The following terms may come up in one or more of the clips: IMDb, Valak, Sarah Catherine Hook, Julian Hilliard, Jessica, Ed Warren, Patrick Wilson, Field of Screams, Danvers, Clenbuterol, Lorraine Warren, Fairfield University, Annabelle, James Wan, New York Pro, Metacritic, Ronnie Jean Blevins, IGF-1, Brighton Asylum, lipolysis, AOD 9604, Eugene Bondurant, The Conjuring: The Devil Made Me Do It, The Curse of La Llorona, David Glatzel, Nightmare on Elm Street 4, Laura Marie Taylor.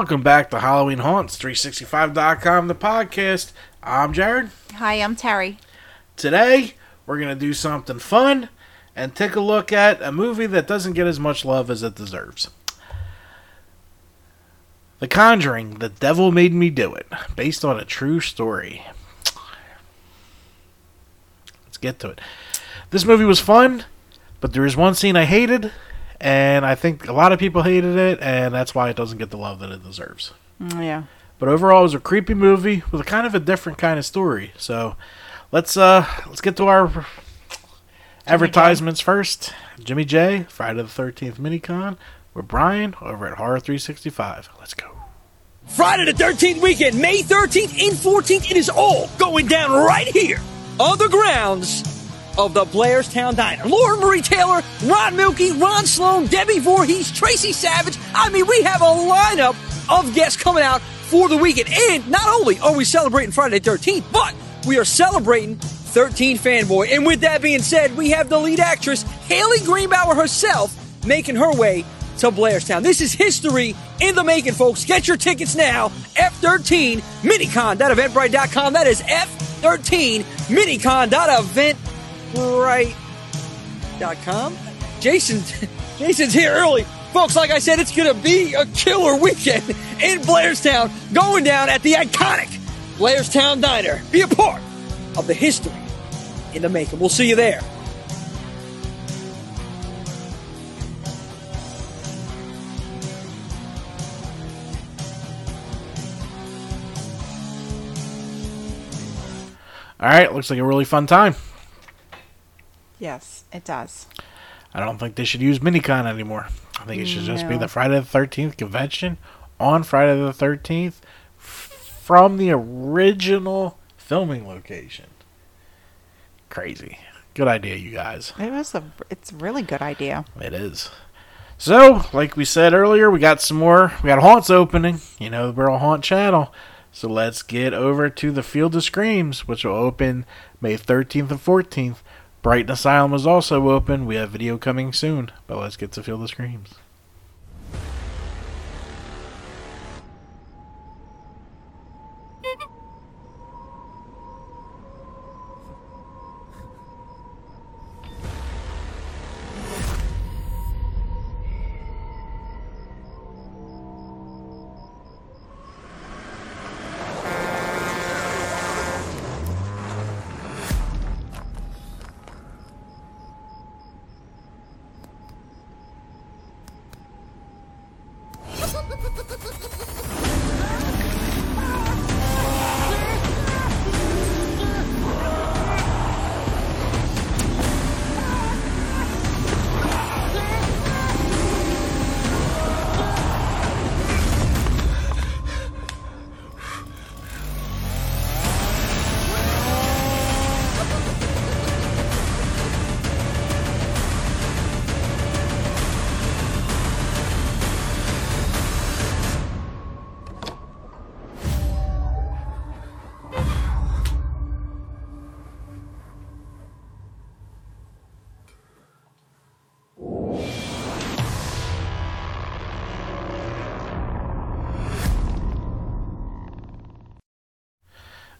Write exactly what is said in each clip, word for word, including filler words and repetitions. Welcome back to Halloween Haunts three sixty-five dot com, the podcast. I'm Jared. Hi, I'm Terry. Today, we're going to do something fun and take a look at a movie that doesn't get as much love as it deserves. The Conjuring: The Devil Made Me Do It, based on a true story. Let's get to it. This movie was fun, but there is one scene I hated, and I think a lot of people hated it, and that's why it doesn't get the love that it deserves. Yeah. But overall, it was a creepy movie with a kind of a different kind of story. So let's uh, let's get to our advertisements first. Jimmy J, Friday the thirteenth Minicon, with Brian over at Horror three sixty-five. Let's go. Friday the thirteenth weekend, May thirteenth and fourteenth, it is all going down right here on the grounds of the Blairstown Diner. Laura Marie Taylor, Ron Milkey, Ron Sloan, Debbie Voorhees, Tracy Savage. I mean, we have a lineup of guests coming out for the weekend. And not only are we celebrating Friday the thirteenth, but we are celebrating thirteen Fanboy. And with that being said, we have the lead actress, Haley Greenbauer herself, making her way to Blairstown. This is history in the making, folks. Get your tickets now. F thirteen Minicon. Eventbrite dot com. That is F thirteen Minicon dot eventbrite dot com. Right dot com. Jason, Jason's here early. Folks, like I said, it's going to be a killer weekend in Blairstown, going down at the iconic Blairstown Diner. Be a part of the history in the making. We'll see you there. All right, looks like a really fun time. Yes, it does. I don't think they should use Minicon anymore. I think it should no. just be the Friday the thirteenth convention on Friday the thirteenth from the original filming location. Crazy. Good idea, you guys. It was a, it's a really good idea. It is. So, like we said earlier, we got some more. We got Haunts opening. You know, we're a Haunt channel. So let's get over to the Field of Screams, which will open May thirteenth and fourteenth. Brighton Asylum is also open. We have video coming soon, but let's get to Field of Screams.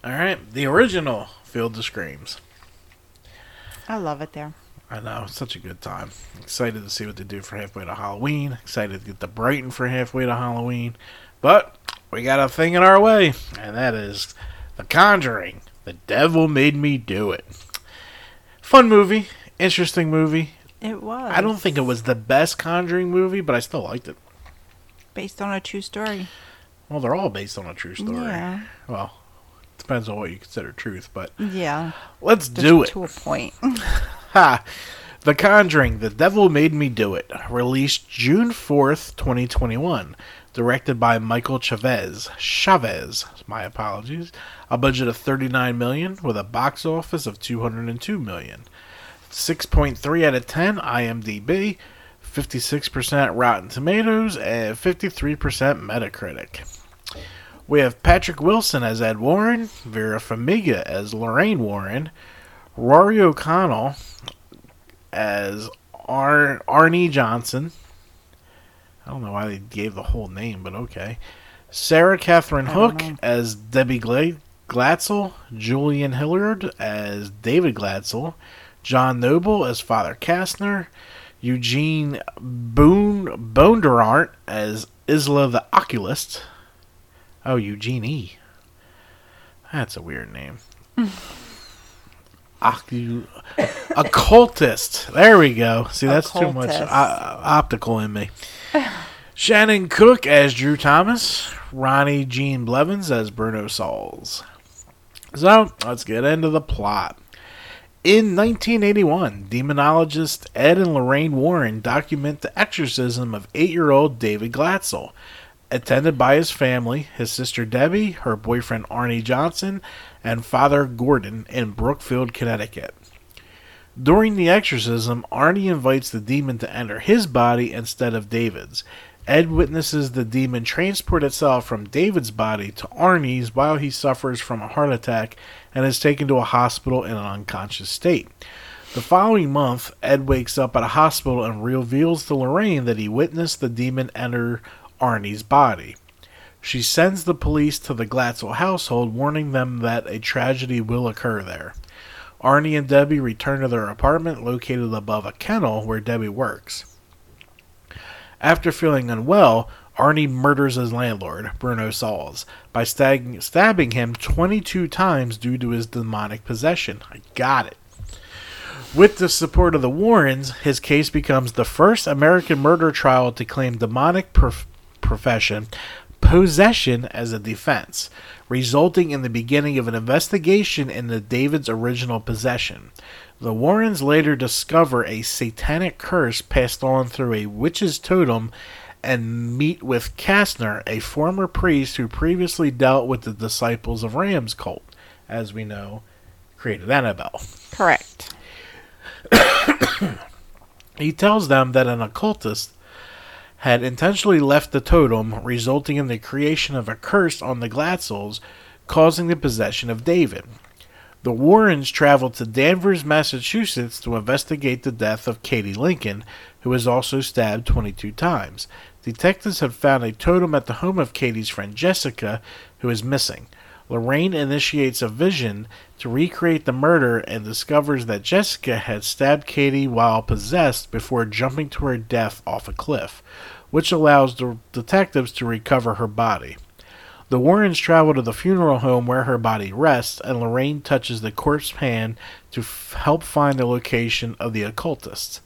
Alright, the original Field of Screams. I love it there. I know, it's such a good time. Excited to see what they do for halfway to Halloween. Excited to get to Brighton for halfway to Halloween. But we got a thing in our way, and that is The Conjuring: The Devil Made Me Do It. Fun movie. Interesting movie. It was. I don't think it was the best Conjuring movie, but I still liked it. Based on a true story. Well, they're all based on a true story. Yeah. Well, depends on what you consider truth, but yeah, let's do it to a point. Ha! The Conjuring: The Devil Made Me Do It, released June fourth, twenty twenty-one, directed by Michael Chaves. Chaves, my apologies. A budget of thirty-nine million dollars with a box office of two hundred two million dollars. six point three out of ten I M D B, fifty-six percent Rotten Tomatoes, and fifty-three percent Metacritic. We have Patrick Wilson as Ed Warren, Vera Farmiga as Lorraine Warren, Rory O'Connell as Ar- Arnie Johnson. I don't know why they gave the whole name, but okay. Sarah Catherine Hook as Debbie Gla- Glatzel, Julian Hilliard as David Glatzel, John Noble as Father Kastner, Eugene Boon- Bondurant as Isla the Oculist. Oh, Eugene E. That's a weird name. Ocu- Occultist. There we go. See, that's Occultist. Too much o- optical in me. Shannon Cook as Drew Thomas. Ronnie Jean Blevins as Bruno Sauls. So, let's get into the plot. In nineteen eighty-one, demonologists Ed and Lorraine Warren document the exorcism of eight-year-old David Glatzel, attended by his family, his sister Debbie, her boyfriend Arnie Johnson, and Father Gordon in Brookfield, Connecticut. During the exorcism, Arnie invites the demon to enter his body instead of David's. Ed witnesses the demon transport itself from David's body to Arnie's while he suffers from a heart attack and is taken to a hospital in an unconscious state. The following month, Ed wakes up at a hospital and reveals to Lorraine that he witnessed the demon enter Arnie's body. She sends the police to the Glatzel household, warning them that a tragedy will occur there. Arnie and Debbie return to their apartment located above a kennel where Debbie works. After feeling unwell, Arnie murders his landlord, Bruno Sauls, by stab- stabbing him twenty-two times due to his demonic possession. I got it. With the support of the Warrens, his case becomes the first American murder trial to claim demonic prof- profession, possession as a defense, resulting in the beginning of an investigation into David's original possession. The Warrens later discover a satanic curse passed on through a witch's totem and meet with Kastner, a former priest who previously dealt with the Disciples of Ram's cult, as we know, created Annabelle. Correct. He tells them that an occultist had intentionally left the totem, resulting in the creation of a curse on the Glatzels, causing the possession of David. The Warrens travel to Danvers, Massachusetts to investigate the death of Katie Lincoln, who was also stabbed twenty-two times. Detectives have found a totem at the home of Katie's friend Jessica, who is missing. Lorraine initiates a vision to recreate the murder and discovers that Jessica had stabbed Katie while possessed before jumping to her death off a cliff, which allows the detectives to recover her body. The Warrens travel to the funeral home where her body rests, and Lorraine touches the corpse's hand to f- help find the location of the occultist.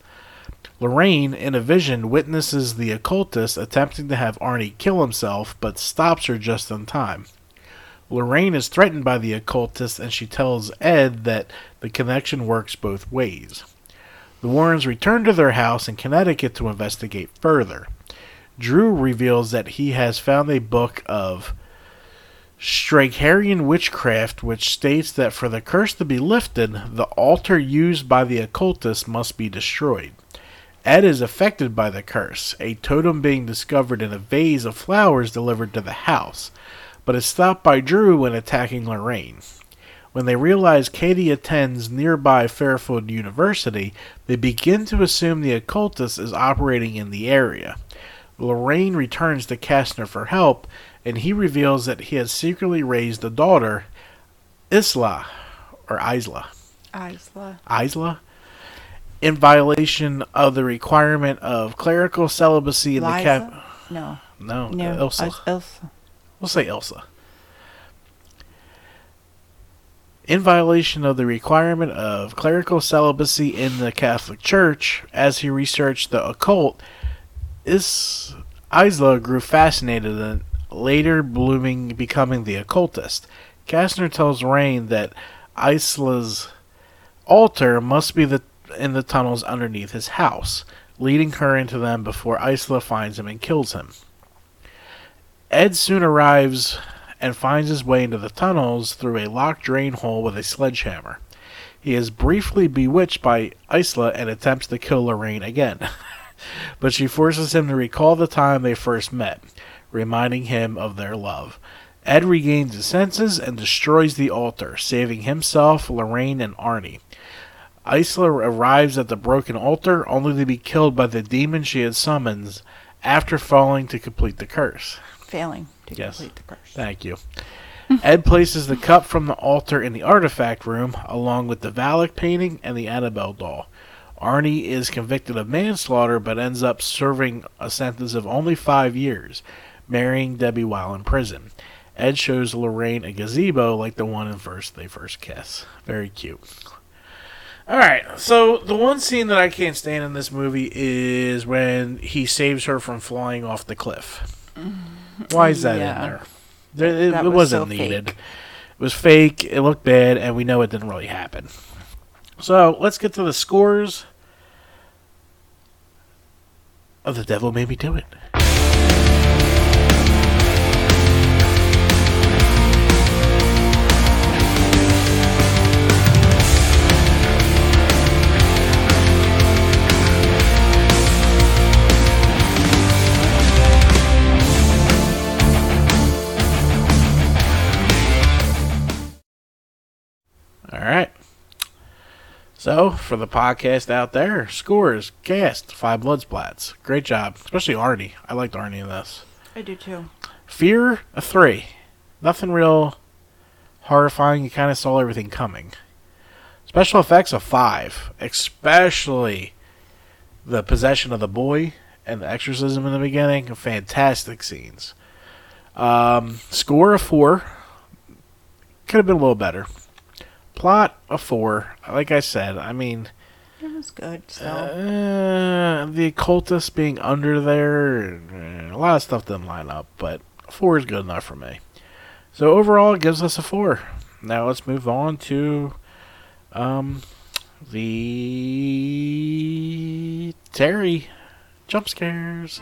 Lorraine, in a vision, witnesses the occultist attempting to have Arnie kill himself, but stops her just in time. Lorraine is threatened by the occultist, and she tells Ed that the connection works both ways. The Warrens return to their house in Connecticut to investigate further. Drew reveals that he has found a book of Stracharian witchcraft, which states that for the curse to be lifted, the altar used by the occultist must be destroyed. Ed is affected by the curse, a totem being discovered in a vase of flowers delivered to the house, but is stopped by Drew when attacking Lorraine. When they realize Katie attends nearby Fairfield University, they begin to assume the occultist is operating in the area. Lorraine returns to Kastner for help, and he reveals that he has secretly raised a daughter, Isla, or Isla. Isla. Isla. In violation of the requirement of clerical celibacy in Liza? the cap. No. No. No. Uh, Elsa. I- Elsa. We'll say Elsa. In violation of the requirement of clerical celibacy in the Catholic Church, as he researched the occult, Is- Isla grew fascinated and later blooming, becoming the occultist. Kastner tells Lorraine that Isla's altar must be the, in the tunnels underneath his house, leading her into them before Isla finds him and kills him. Ed soon arrives and finds his way into the tunnels through a locked drain hole with a sledgehammer. He is briefly bewitched by Isla and attempts to kill Lorraine again. But she forces him to recall the time they first met, reminding him of their love. Ed regains his senses and destroys the altar, saving himself, Lorraine, and Arnie. Isla arrives at the broken altar, only to be killed by the demon she had summoned after falling to complete the curse. Failing. to yes. complete the curse. Thank you. Ed places the cup from the altar in the artifact room, along with the Valak painting and the Annabelle doll. Arnie is convicted of manslaughter, but ends up serving a sentence of only five years, marrying Debbie while in prison. Ed shows Lorraine a gazebo like the one in first they first kiss. Very cute. Alright, so the one scene that I can't stand in this movie is when he saves her from flying off the cliff. Why is that yeah. in there? There, it that was wasn't so needed. Fake. It was fake, it looked bad, and we know it didn't really happen. So, let's get to the scores of The Devil Made Me Do It. Alright, so for the podcast out there, scores, cast, five Bloodsplats. Great job, especially Arnie. I liked Arnie in this. I do too. Fear, a three. Nothing real horrifying. You kind of saw everything coming. Special effects, a five. Especially the possession of the boy and the exorcism in the beginning. Fantastic scenes. Um, score, a four. Could have been a little better. Plot, a four. Like I said, I mean... It was good, so... Uh, the occultists being under there, a lot of stuff didn't line up, but a four is good enough for me. So overall, it gives us a four. Now let's move on to um, the Terry jump scares.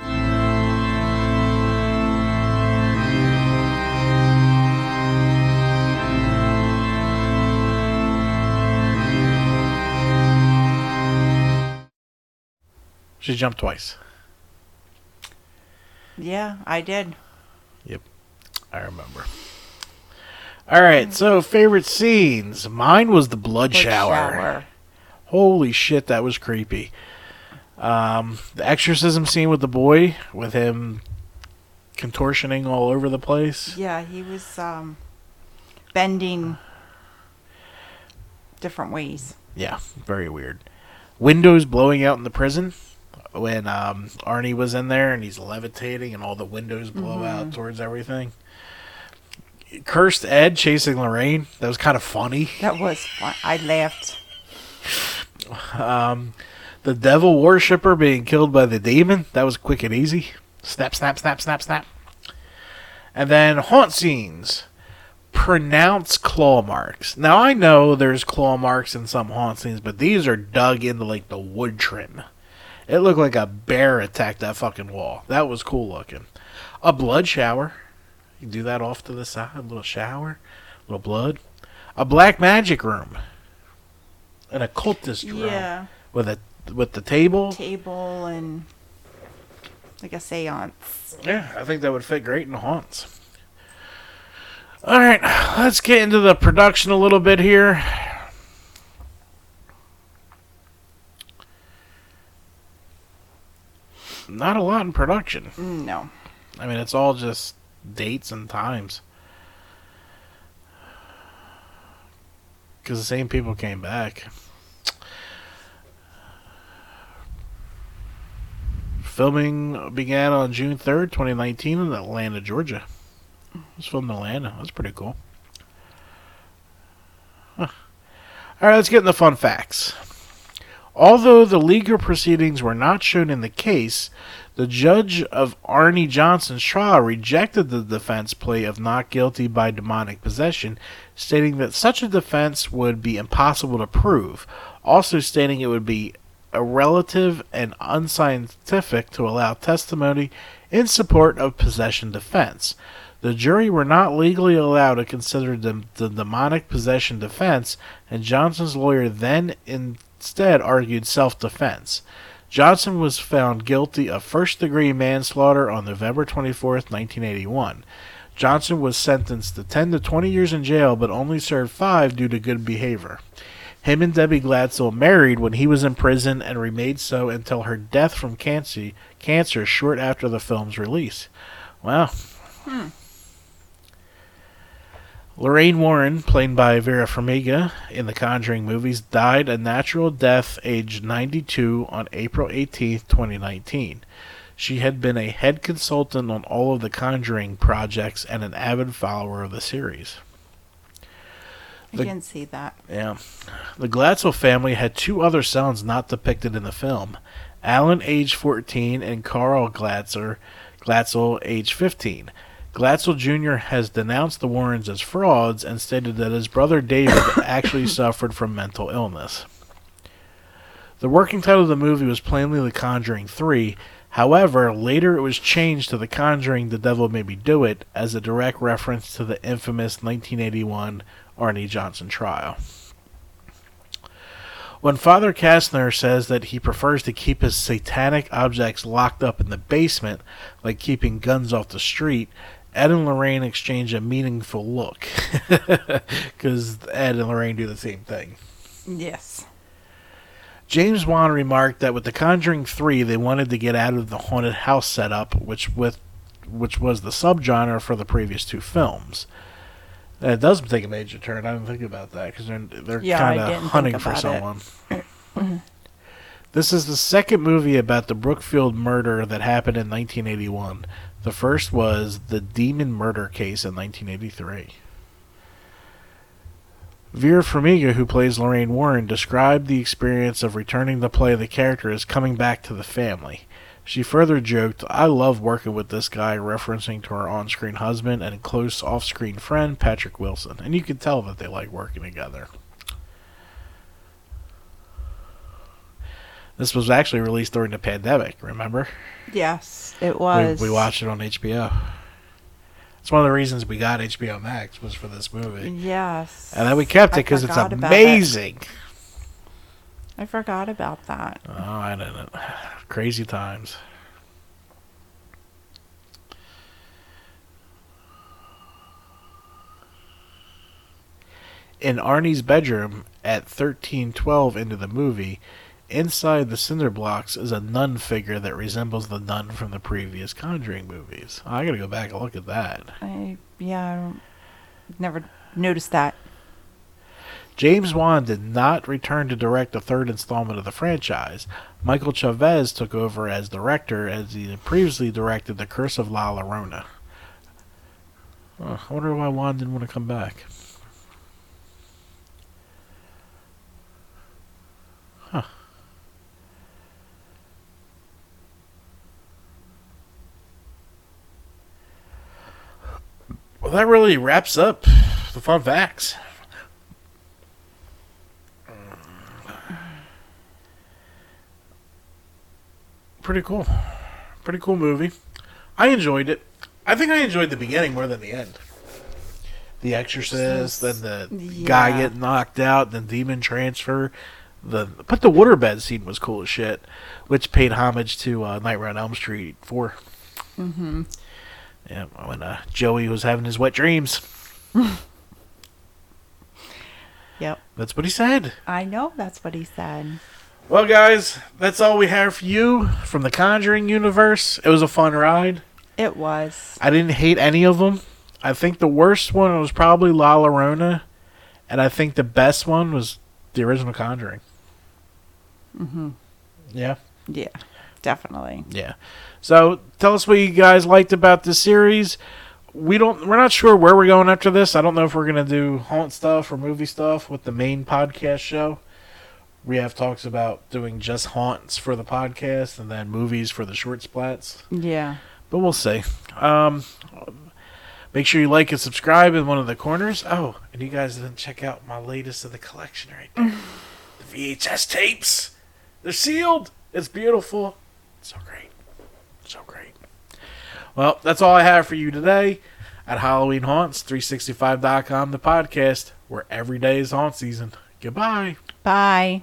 She jumped twice. Yeah, I did. Yep. I remember. Alright, so favorite scenes. Mine was the blood, blood shower. shower. Holy shit, that was creepy. Um, the exorcism scene with the boy, with him contortioning all over the place. Yeah, he was um, bending different ways. Yeah, very weird. Windows blowing out in the prison. When um, Arnie was in there and he's levitating and all the windows blow mm-hmm. out towards everything. Cursed Ed chasing Lorraine. That was kind of funny. That was fun. I laughed. Um, the devil worshiper being killed by the demon. That was quick and easy. Snap, snap, snap, snap, snap. And then haunt scenes. Pronounce claw marks. Now I know there's claw marks in some haunt scenes, but these are dug into like the wood trim. It looked like a bear attacked that fucking wall. That was cool looking. A blood shower. You do that off to the side. A little shower. A little blood. A black magic room. An occultist room. Yeah. With, a, with the table. Table and like a seance. Yeah, I think that would fit great in the haunts. Alright, let's get into the production a little bit here. Not a lot in production. No. I mean, it's all just dates and times. Because the same people came back. Filming began on June third, twenty nineteen in Atlanta, Georgia. It was filmed in Atlanta. That's pretty cool. Huh. Alright, let's get into the fun facts. Although the legal proceedings were not shown in the case, the judge of Arnie Johnson's trial rejected the defense plea of not guilty by demonic possession, stating that such a defense would be impossible to prove, also stating it would be irrelative and unscientific to allow testimony in support of possession defense. The jury were not legally allowed to consider the, the demonic possession defense, and Johnson's lawyer then in Instead, argued self-defense. Johnson was found guilty of first-degree manslaughter on November twenty-fourth, nineteen eighty-one. Johnson was sentenced to ten to twenty years in jail, but only served five due to good behavior. Him and Debbie Glatzel married when he was in prison and remained so until her death from cancer, cancer short after the film's release. Wow. Hmm. Lorraine Warren, played by Vera Farmiga in the Conjuring movies, died a natural death aged ninety-two on April eighteenth, twenty nineteen. She had been a head consultant on all of the Conjuring projects and an avid follower of the series. The, I didn't see that. Yeah. The Glatzel family had two other sons not depicted in the film. Alan, age fourteen, and Carl Glatzel, Glatzel, age fifteen. Glatzel Junior has denounced the Warrens as frauds and stated that his brother David actually suffered from mental illness. The working title of the movie was plainly The Conjuring three. However, later it was changed to The Conjuring: The Devil Made Me Do It as a direct reference to the infamous nineteen eighty-one Arnie Johnson trial. When Father Kastner says that he prefers to keep his satanic objects locked up in the basement, like keeping guns off the street, Ed and Lorraine exchange a meaningful look. Because Ed and Lorraine do the same thing. Yes. James Wan remarked that with The Conjuring three, they wanted to get out of the haunted house setup, which, with, which was the subgenre for the previous two films. It does take a major turn. I didn't think about that because they're, they're yeah, kind of hunting for someone. This is the second movie about the Brookfield murder that happened in nineteen eighty-one. The first was the Demon Murder Case in nineteen eighty-three. Vera Farmiga, who plays Lorraine Warren, described the experience of returning to play the character as coming back to the family. She further joked, "I love working with this guy," referencing to her on-screen husband and close off-screen friend, Patrick Wilson. And you can tell that they like working together. This was actually released during the pandemic, remember? Yes, it was. We, we watched it on H B O. It's one of the reasons we got H B O Max was for this movie. Yes. And then we kept it because it's amazing. It. I forgot about that. Oh, I didn't. Crazy times. In Arnie's bedroom at thirteen twelve into the movie, inside the cinder blocks is a nun figure that resembles the nun from the previous Conjuring movies. I gotta go back and look at that. I, yeah, I never noticed that. James Wan did not return to direct the third installment of the franchise. Michael Chaves took over as director, as he had previously directed The Curse of La Llorona. Oh, I wonder why Wan didn't want to come back. Huh. Well, that really wraps up the fun facts. Pretty cool. Pretty cool movie. I enjoyed it. I think I enjoyed the beginning more than the end. The Exorcist, then the yeah. guy getting knocked out, then demon transfer. The But the waterbed scene was cool as shit, which paid homage to uh, Nightmare on Elm Street four. Mm-hmm. Yeah, when uh, Joey was having his wet dreams. Yep. That's what he said. I know that's what he said. Well, guys, that's all we have for you from the Conjuring universe. It was a fun ride. It was. I didn't hate any of them. I think the worst one was probably La Llorona, and I think the best one was the original Conjuring. Mm-hmm. Yeah? Yeah, definitely. Yeah. So, tell us what you guys liked about this series. We don't, we're not sure where we're going after this. I don't know if we're going to do haunt stuff or movie stuff with the main podcast show. We have talks about doing just haunts for the podcast and then movies for the short splats. Yeah. But we'll see. Um, make sure you like and subscribe in one of the corners. Oh, and you guys didn't check out my latest of the collection right there. The V H S tapes. They're sealed. It's beautiful. So great. So great. Well, that's all I have for you today at Halloween Haunts, three sixty-five dot com, the podcast, where every day is haunt season. Goodbye. Bye.